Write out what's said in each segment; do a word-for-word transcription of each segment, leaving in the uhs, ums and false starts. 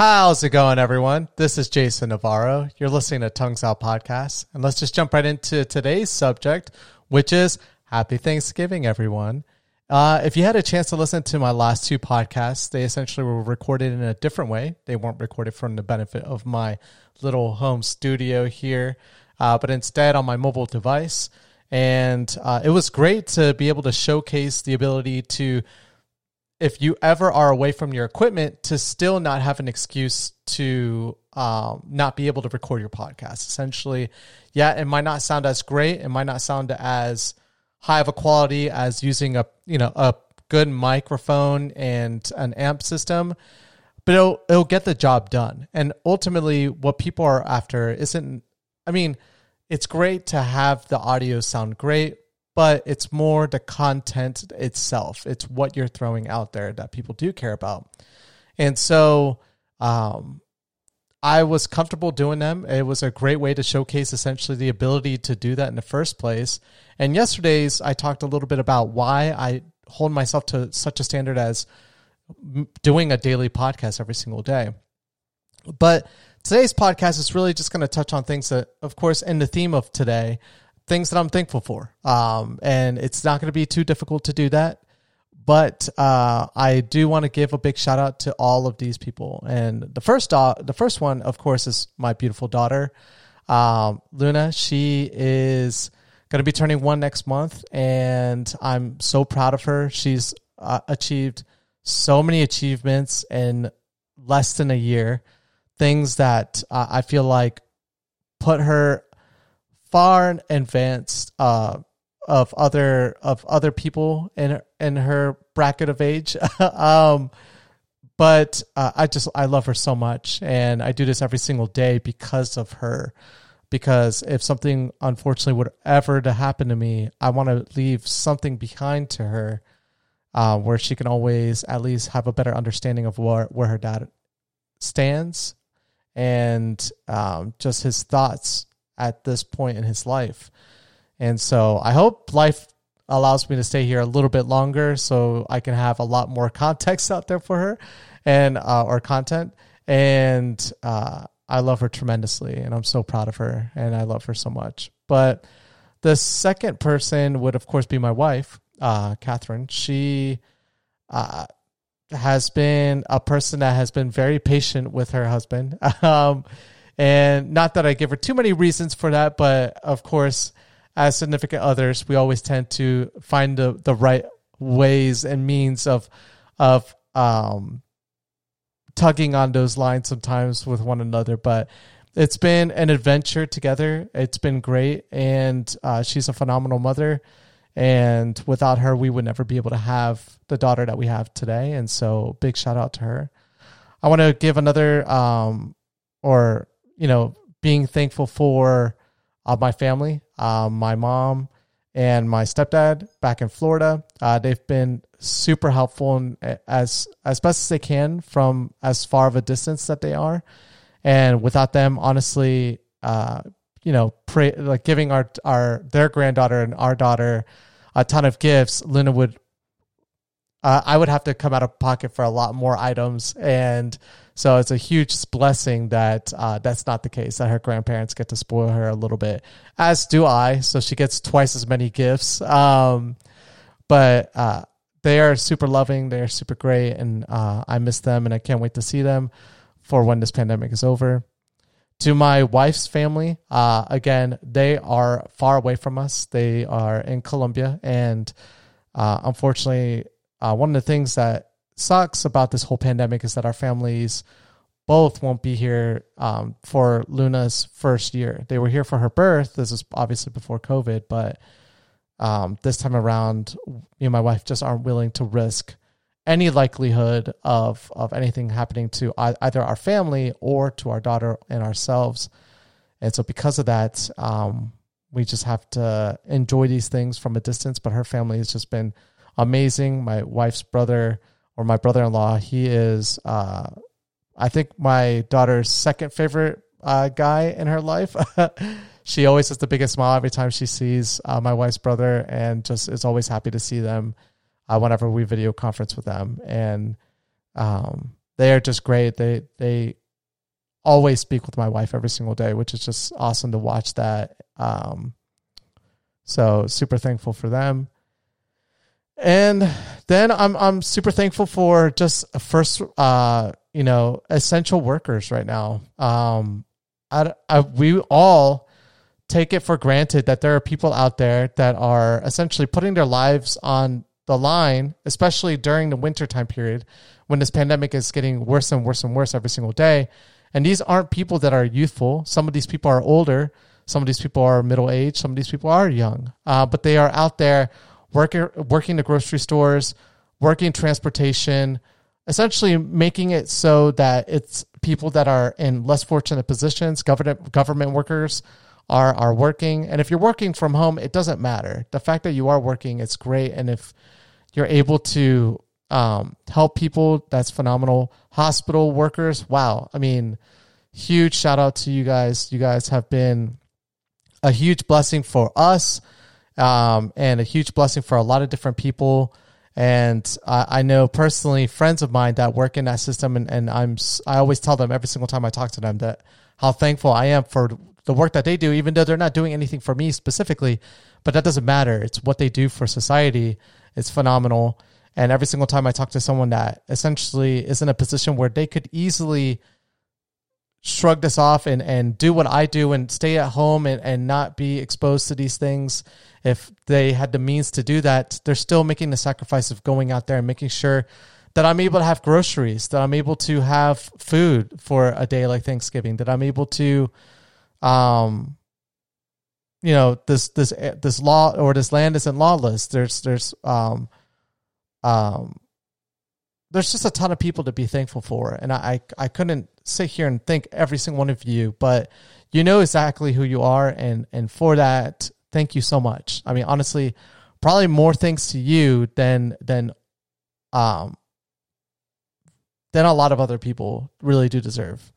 How's it going, everyone? This is Jason Navarro. You're listening to Tongues Out Podcast, and let's just jump right into today's subject, which is Happy Thanksgiving, everyone. Uh, if you had a chance to listen to my last two podcasts, they essentially were recorded in a different way. They weren't recorded from the benefit of my little home studio here, uh, but instead on my mobile device. And uh, it was great to be able to showcase the ability to, if you ever are away from your equipment, to still not have an excuse to um, not be able to record your podcast. Essentially, yeah, it might not sound as great. It might not sound as high of a quality as using a you know a good microphone and an amp system, but it'll it'll get the job done. And ultimately, what people are after isn't. I mean, it's great to have the audio sound great, but it's more the content itself. It's what you're throwing out there that people do care about. And so um, I was comfortable doing them. It was a great way to showcase essentially the ability to do that in the first place. And yesterday's, I talked a little bit about why I hold myself to such a standard as doing a daily podcast every single day. But today's podcast is really just going to touch on things that, of course, in the theme of today, things that I'm thankful for. Um, and it's not going to be too difficult to do that. But uh, I do want to give a big shout out to all of these people. And the first do- the first one, of course, is my beautiful daughter, um, Luna. She is going to be turning one next month, and I'm so proud of her. She's uh, achieved so many achievements in less than a year, things that uh, I feel like put her far in advance uh, of other of other people in her, in her bracket of age. um, but uh, I just I love her so much, and I do this every single day because of her. Because if something unfortunately would ever to happen to me, I want to leave something behind to her, uh, where she can always at least have a better understanding of where where her dad stands, and um, just his thoughts at this point in his life. And so I hope life allows me to stay here a little bit longer so I can have a lot more context out there for her, and uh, or content. And uh, I love her tremendously, and I'm so proud of her, and I love her so much. But the second person would, of course, be my wife, uh, Catherine. She uh, has been a person that has been very patient with her husband. Um And not that I give her too many reasons for that, but of course, as significant others, we always tend to find the, the right ways and means of of um, tugging on those lines sometimes with one another. But it's been an adventure together. It's been great, and uh, she's a phenomenal mother. And without her, we would never be able to have the daughter that we have today. And so, big shout out to her. I want to give another um, or you know, being thankful for uh, my family, uh, my mom and my stepdad back in Florida. Uh, they've been super helpful, and as as best as they can from as far of a distance that they are. And without them, honestly, uh, you know, pray, like giving our our their granddaughter and our daughter a ton of gifts, Luna would. Uh, I would have to come out of pocket for a lot more items, and so it's a huge blessing that uh, that's not the case, that her grandparents get to spoil her a little bit, as do I, so she gets twice as many gifts. Um, but uh, they are super loving, they are super great, and uh, I miss them, and I can't wait to see them for when this pandemic is over. To my wife's family, uh, again, they are far away from us. They are in Colombia, and uh, unfortunately, Uh, one of the things that sucks about this whole pandemic is that our families both won't be here um, for Luna's first year. They were here for her birth. This is obviously before COVID, but um, this time around, me and my wife just aren't willing to risk any likelihood of, of anything happening to either our family or to our daughter and ourselves. And so because of that, um, we just have to enjoy these things from a distance, but her family has just been amazing. My wife's brother, or my brother-in-law, he is, uh, I think, my daughter's second favorite uh, guy in her life. She always has the biggest smile every time she sees uh, my wife's brother, and just is always happy to see them uh, whenever we video conference with them. And um, they are just great. They they always speak with my wife every single day, which is just awesome to watch that. Um, so super thankful for them. And then I'm I'm super thankful for just first uh you know essential workers right now. Um, I, I we all take it for granted that there are people out there that are essentially putting their lives on the line, especially during the wintertime period when this pandemic is getting worse and worse and worse every single day. And these aren't people that are youthful. Some of these people are older. Some of these people are middle-aged. Some of these people are young. Uh, but they are out there working, working the grocery stores, working transportation, essentially making it so that it's people that are in less fortunate positions. Government government workers are are working. And if you're working from home, it doesn't matter. The fact that you are working, it's great. And if you're able to um, help people, that's phenomenal. Hospital workers, wow. I mean, huge shout out to you guys. You guys have been a huge blessing for us. Um, and a huge blessing for a lot of different people. And I, I know personally friends of mine that work in that system, and, and I'm, I always tell them every single time I talk to them that how thankful I am for the work that they do, even though they're not doing anything for me specifically, but that doesn't matter. It's what they do for society. It's phenomenal. And every single time I talk to someone that essentially is in a position where they could easily shrug this off and, and do what I do and stay at home and, and not be exposed to these things, if they had the means to do that, they're still making the sacrifice of going out there and making sure that I'm able to have groceries, that I'm able to have food for a day like Thanksgiving, that I'm able to, um, you know, this this this law or this land isn't lawless. There's there's um, um, there's just a ton of people to be thankful for, and I I couldn't sit here and think every single one of you, but you know exactly who you are, and and for that, thank you so much. I mean, honestly, probably more thanks to you than than um than a lot of other people really do deserve.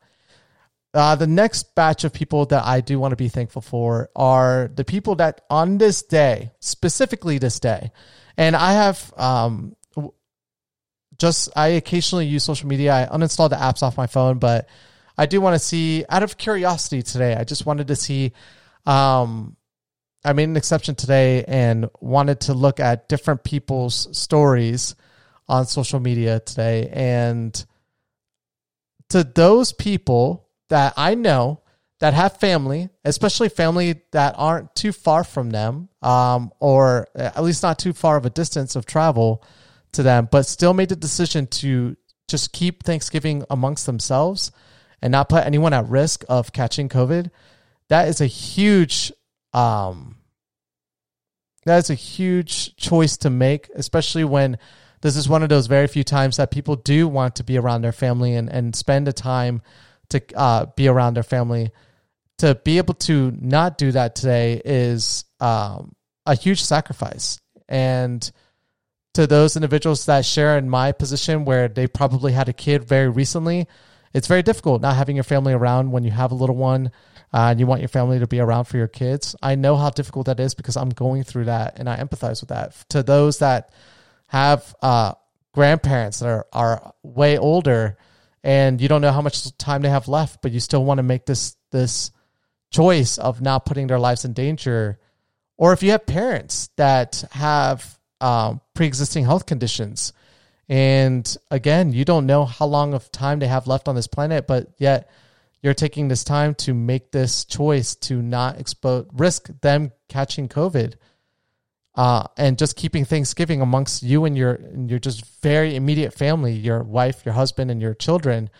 Uh, the next batch of people that I do want to be thankful for are the people that on this day, specifically this day, and I have um just I occasionally use social media. I uninstalled the apps off my phone, but I do want to see, out of curiosity today, I just wanted to see. Um, I made an exception today and wanted to look at different people's stories on social media today. And to those people that I know that have family, especially family that aren't too far from them, um, or at least not too far of a distance of travel to them, but still made the decision to just keep Thanksgiving amongst themselves and not put anyone at risk of catching COVID, that is a huge Um, that is a huge choice to make, especially when this is one of those very few times that people do want to be around their family and, and spend the time to uh, be around their family. To be able to not do that today is um, a huge sacrifice. And to those individuals that share in my position where they probably had a kid very recently, it's very difficult not having your family around when you have a little one. Uh, and you want your family to be around for your kids. I know how difficult that is because I'm going through that, and I empathize with that. To those that have uh, grandparents that are, are way older, and you don't know how much time they have left, but you still want to make this this choice of not putting their lives in danger. Or if you have parents that have um, pre-existing health conditions, and again, you don't know how long of time they have left on this planet, but yet you're taking this time to make this choice to not expose, risk them catching COVID, uh, and just keeping Thanksgiving amongst you and your and your just very immediate family, your wife, your husband, and your children.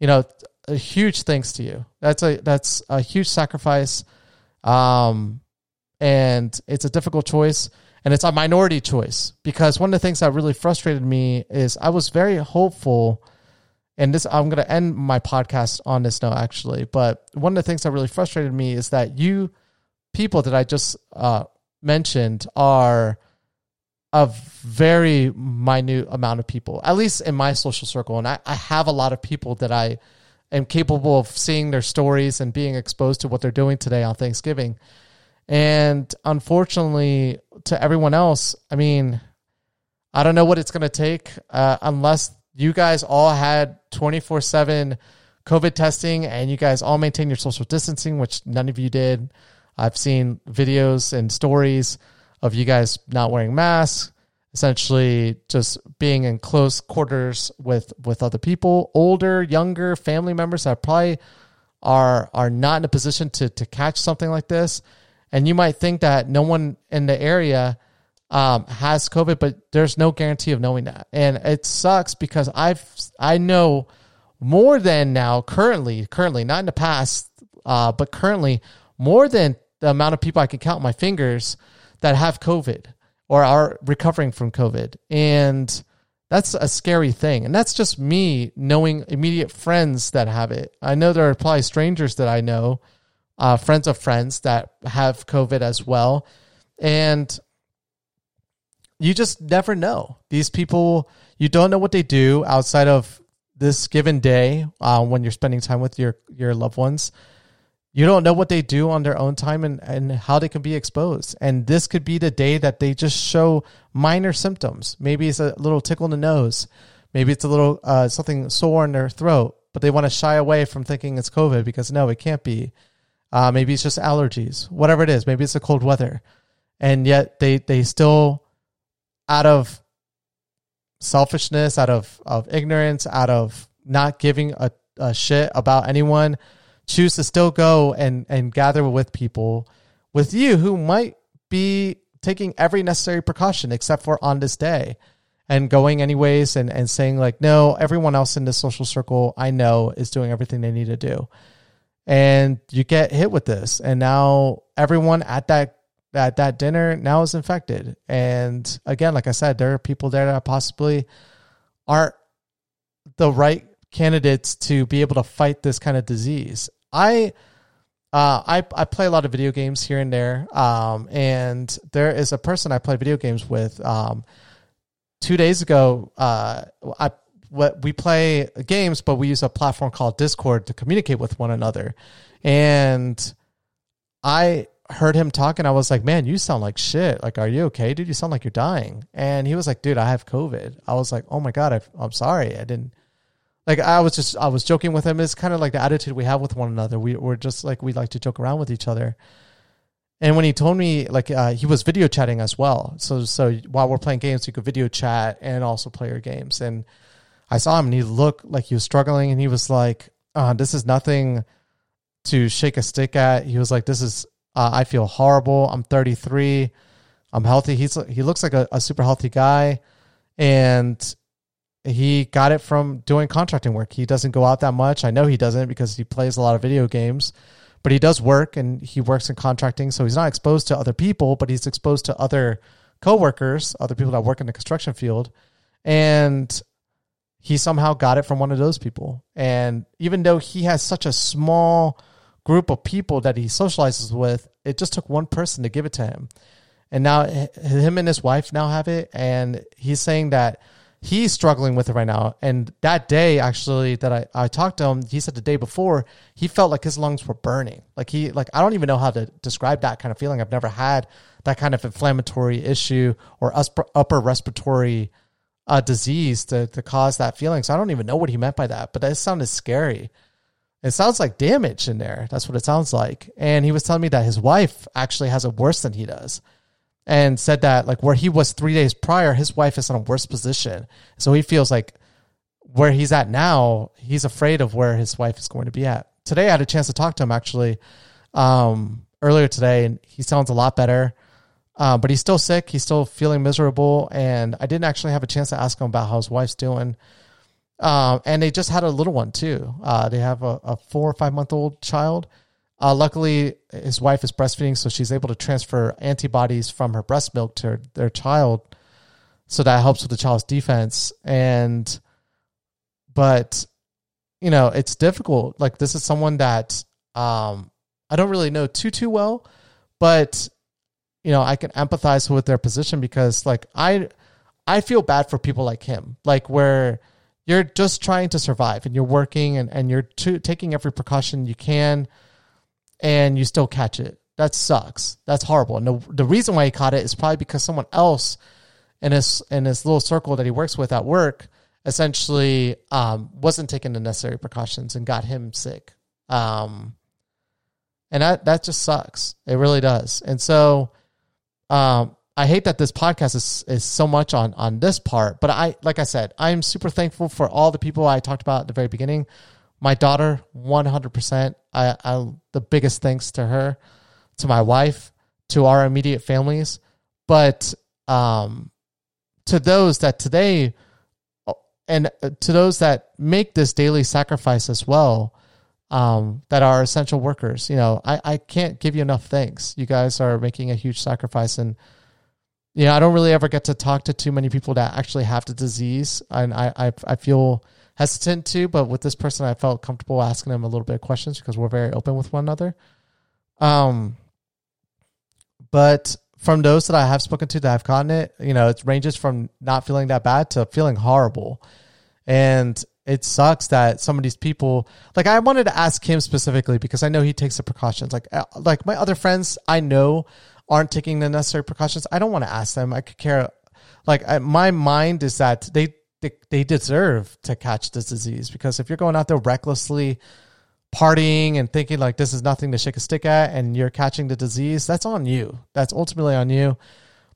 You know, a huge thanks to you. That's a that's a huge sacrifice, um, and it's a difficult choice, and it's a minority choice, because one of the things that really frustrated me is I was very hopeful. And this, I'm going to end my podcast on this note, actually. But one of the things that really frustrated me is that you people that I just uh, mentioned are a very minute amount of people, at least in my social circle. And I, I have a lot of people that I am capable of seeing their stories and being exposed to what they're doing today on Thanksgiving. And unfortunately, to everyone else, I mean, I don't know what it's going to take uh, unless you guys all had twenty-four seven COVID testing and you guys all maintain your social distancing, which none of you did. I've seen videos and stories of you guys not wearing masks, essentially just being in close quarters with, with other people, older, younger family members that probably are are not in a position to to catch something like this. And you might think that no one in the area um, has COVID, but there's no guarantee of knowing that. And it sucks because I've I know more than now currently, currently not in the past, uh, but currently more than the amount of people I can count on my fingers that have COVID or are recovering from COVID. And that's a scary thing. And that's just me knowing immediate friends that have it. I know there are probably strangers that I know, uh, friends of friends that have COVID as well. And you just never know. These people, you don't know what they do outside of this given day uh, when you're spending time with your, your loved ones. You don't know what they do on their own time and, and how they can be exposed. And this could be the day that they just show minor symptoms. Maybe it's a little tickle in the nose. Maybe it's a little uh, something sore in their throat, but they want to shy away from thinking it's COVID because no, it can't be. Uh, maybe it's just allergies, whatever it is. Maybe it's the cold weather. And yet they, they still, out of selfishness, out of, of ignorance, out of not giving a, a shit about anyone, choose to still go and, and gather with people, with you who might be taking every necessary precaution except for on this day and going anyways and, and saying like, no, everyone else in this social circle I know is doing everything they need to do. And you get hit with this. And now everyone at that, at that dinner now is infected. And again, like I said, there are people there that possibly aren't the right candidates to be able to fight this kind of disease. I, uh, I, I play a lot of video games here and there. Um, and there is a person I play video games with. Um, two days ago, uh, I, what we play games, but we use a platform called Discord to communicate with one another. And I heard him talking. I was like, man, you sound like shit. Like, are you okay, dude? You sound like you're dying. And he was like, dude, I have COVID. I was like, oh my God, I've, I'm sorry. I didn't, Like I was just, I was joking with him. It's kind of like the attitude we have with one another. We, we're just like, we like to joke around with each other. And when he told me, like uh, he was video chatting as well. So, so while we're playing games, you could video chat and also play your games. And I saw him and he looked like he was struggling and he was like, uh, this is nothing to shake a stick at. He was like, this is, uh, I feel horrible. I'm thirty-three. I'm healthy. He's, he looks like a, a super healthy guy. And he got it from doing contracting work. He doesn't go out that much. I know he doesn't because he plays a lot of video games, but he does work and he works in contracting. So he's not exposed to other people, but he's exposed to other coworkers, other people that work in the construction field. And he somehow got it from one of those people. And even though he has such a small group of people that he socializes with, it just took one person to give it to him. And now him and his wife now have it. And he's saying that he's struggling with it right now. And that day, actually, that I, I talked to him, he said the day before, he felt like his lungs were burning. Like, he, like I don't even know how to describe that kind of feeling. I've never had that kind of inflammatory issue or upper respiratory uh, disease to, to cause that feeling. So I don't even know what he meant by that. But that sounded scary. It sounds like damage in there. That's what it sounds like. And he was telling me that his wife actually has it worse than he does. And said that, like, where he was three days prior, his wife is in a worse position. So he feels like where he's at now, he's afraid of where his wife is going to be at. Today, I had a chance to talk to him, actually, um, earlier today, and he sounds a lot better. Uh, but he's still sick. He's still feeling miserable. And I didn't actually have a chance to ask him about how his wife's doing. Um, and they just had a little one, too. Uh, they have a, a four or five-month-old child. Uh, luckily, his wife is breastfeeding, so she's able to transfer antibodies from her breast milk to her, their child. So that helps with the child's defense. And, but, you know, it's difficult. Like, this is someone that um, I don't really know too, too well, but, you know, I can empathize with their position because, like, I, I feel bad for people like him, like where you're just trying to survive and you're working and, and you're t- taking every precaution you can, and you still catch it. That sucks. That's horrible. And the, the reason why he caught it is probably because someone else in his in his little circle that he works with at work essentially um, wasn't taking the necessary precautions and got him sick. Um, and that, that just sucks. It really does. And so um, I hate that this podcast is, is so much on, on this part, but I, like I said, I'm super thankful for all the people I talked about at the very beginning. My daughter, one hundred percent. I, I the biggest thanks to her, to my wife, to our immediate families, but um, to those that today, and to those that make this daily sacrifice as well, um, that are essential workers. You know, I, I can't give you enough thanks. You guys are making a huge sacrifice. And, you know, I don't really ever get to talk to too many people that actually have the disease. And I, I, I feel hesitant to, but with this person, I felt comfortable asking them a little bit of questions because we're very open with one another. Um, but from those that I have spoken to that have gotten it, you know, it ranges from not feeling that bad to feeling horrible. And it sucks that some of these people, like I wanted to ask him specifically because I know he takes the precautions. Like, like my other friends I know aren't taking the necessary precautions. I don't want to ask them. I could care. Like I, my mind is that they, they, they deserve to catch this disease, because if you're going out there recklessly partying and thinking like this is nothing to shake a stick at and you're catching the disease, that's on you. That's ultimately on you.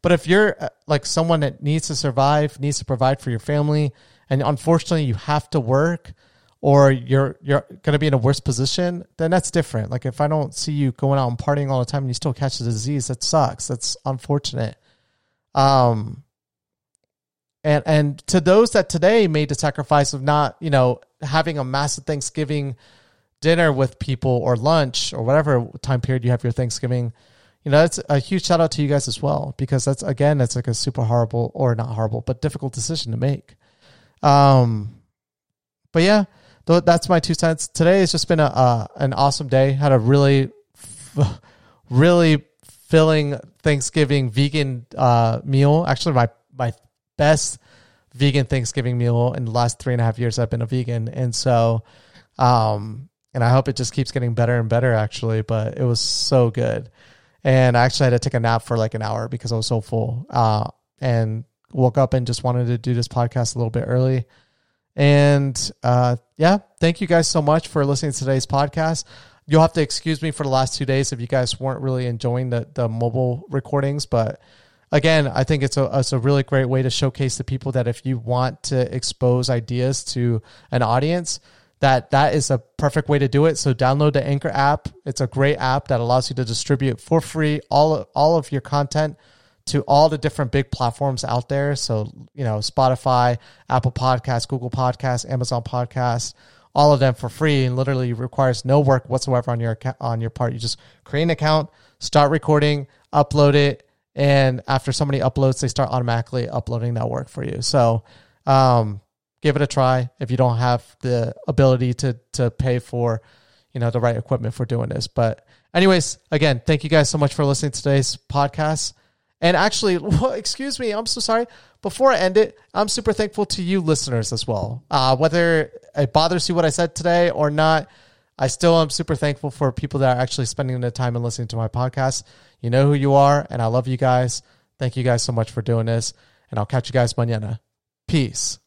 But if you're like someone that needs to survive, needs to provide for your family, and unfortunately you have to work or you're you're going to be in a worse position, then that's different. Like if I don't see you going out and partying all the time and you still catch the disease, that sucks. That's unfortunate. Um, and and to those that today made the sacrifice of not, you know, having a massive Thanksgiving dinner with people or lunch or whatever time period you have your Thanksgiving, you know, that's a huge shout out to you guys as well, because that's, again, that's like a super horrible, or not horrible, but difficult decision to make. Um, but yeah, th- that's my two cents today. It's just been a, uh, an awesome day. Had a really, f- really filling Thanksgiving vegan, uh, meal. Actually, my, my best vegan Thanksgiving meal in the last three and a half years I've been a vegan. And so, um, and I hope it just keeps getting better and better, actually. But it was so good. And I actually had to take a nap for like an hour because I was so full. Uh, and woke up and just wanted to do this podcast a little bit early. And uh, yeah, thank you guys so much for listening to today's podcast. You'll have to excuse me for the last two days if you guys weren't really enjoying the, the mobile recordings. But again, I think it's a, it's a really great way to showcase the people that if you want to expose ideas to an audience, that that is a perfect way to do it. So download the Anchor app. It's a great app that allows you to distribute for free all, all of your content to all the different big platforms out there. So, you know, Spotify, Apple Podcasts, Google Podcasts, Amazon Podcasts, all of them for free, and literally requires no work whatsoever on your on your part. You just create an account, start recording, upload it, and after somebody uploads, they start automatically uploading that work for you. So, um give it a try if you don't have the ability to to pay for, you know, the right equipment for doing this. But anyways, again, thank you guys so much for listening to today's podcast. And actually, well, excuse me, I'm so sorry. Before I end it, I'm super thankful to you listeners as well. Uh, whether it bothers you what I said today or not, I still am super thankful for people that are actually spending the time and listening to my podcast. You know who you are, and I love you guys. Thank you guys so much for doing this, and I'll catch you guys mañana. Peace.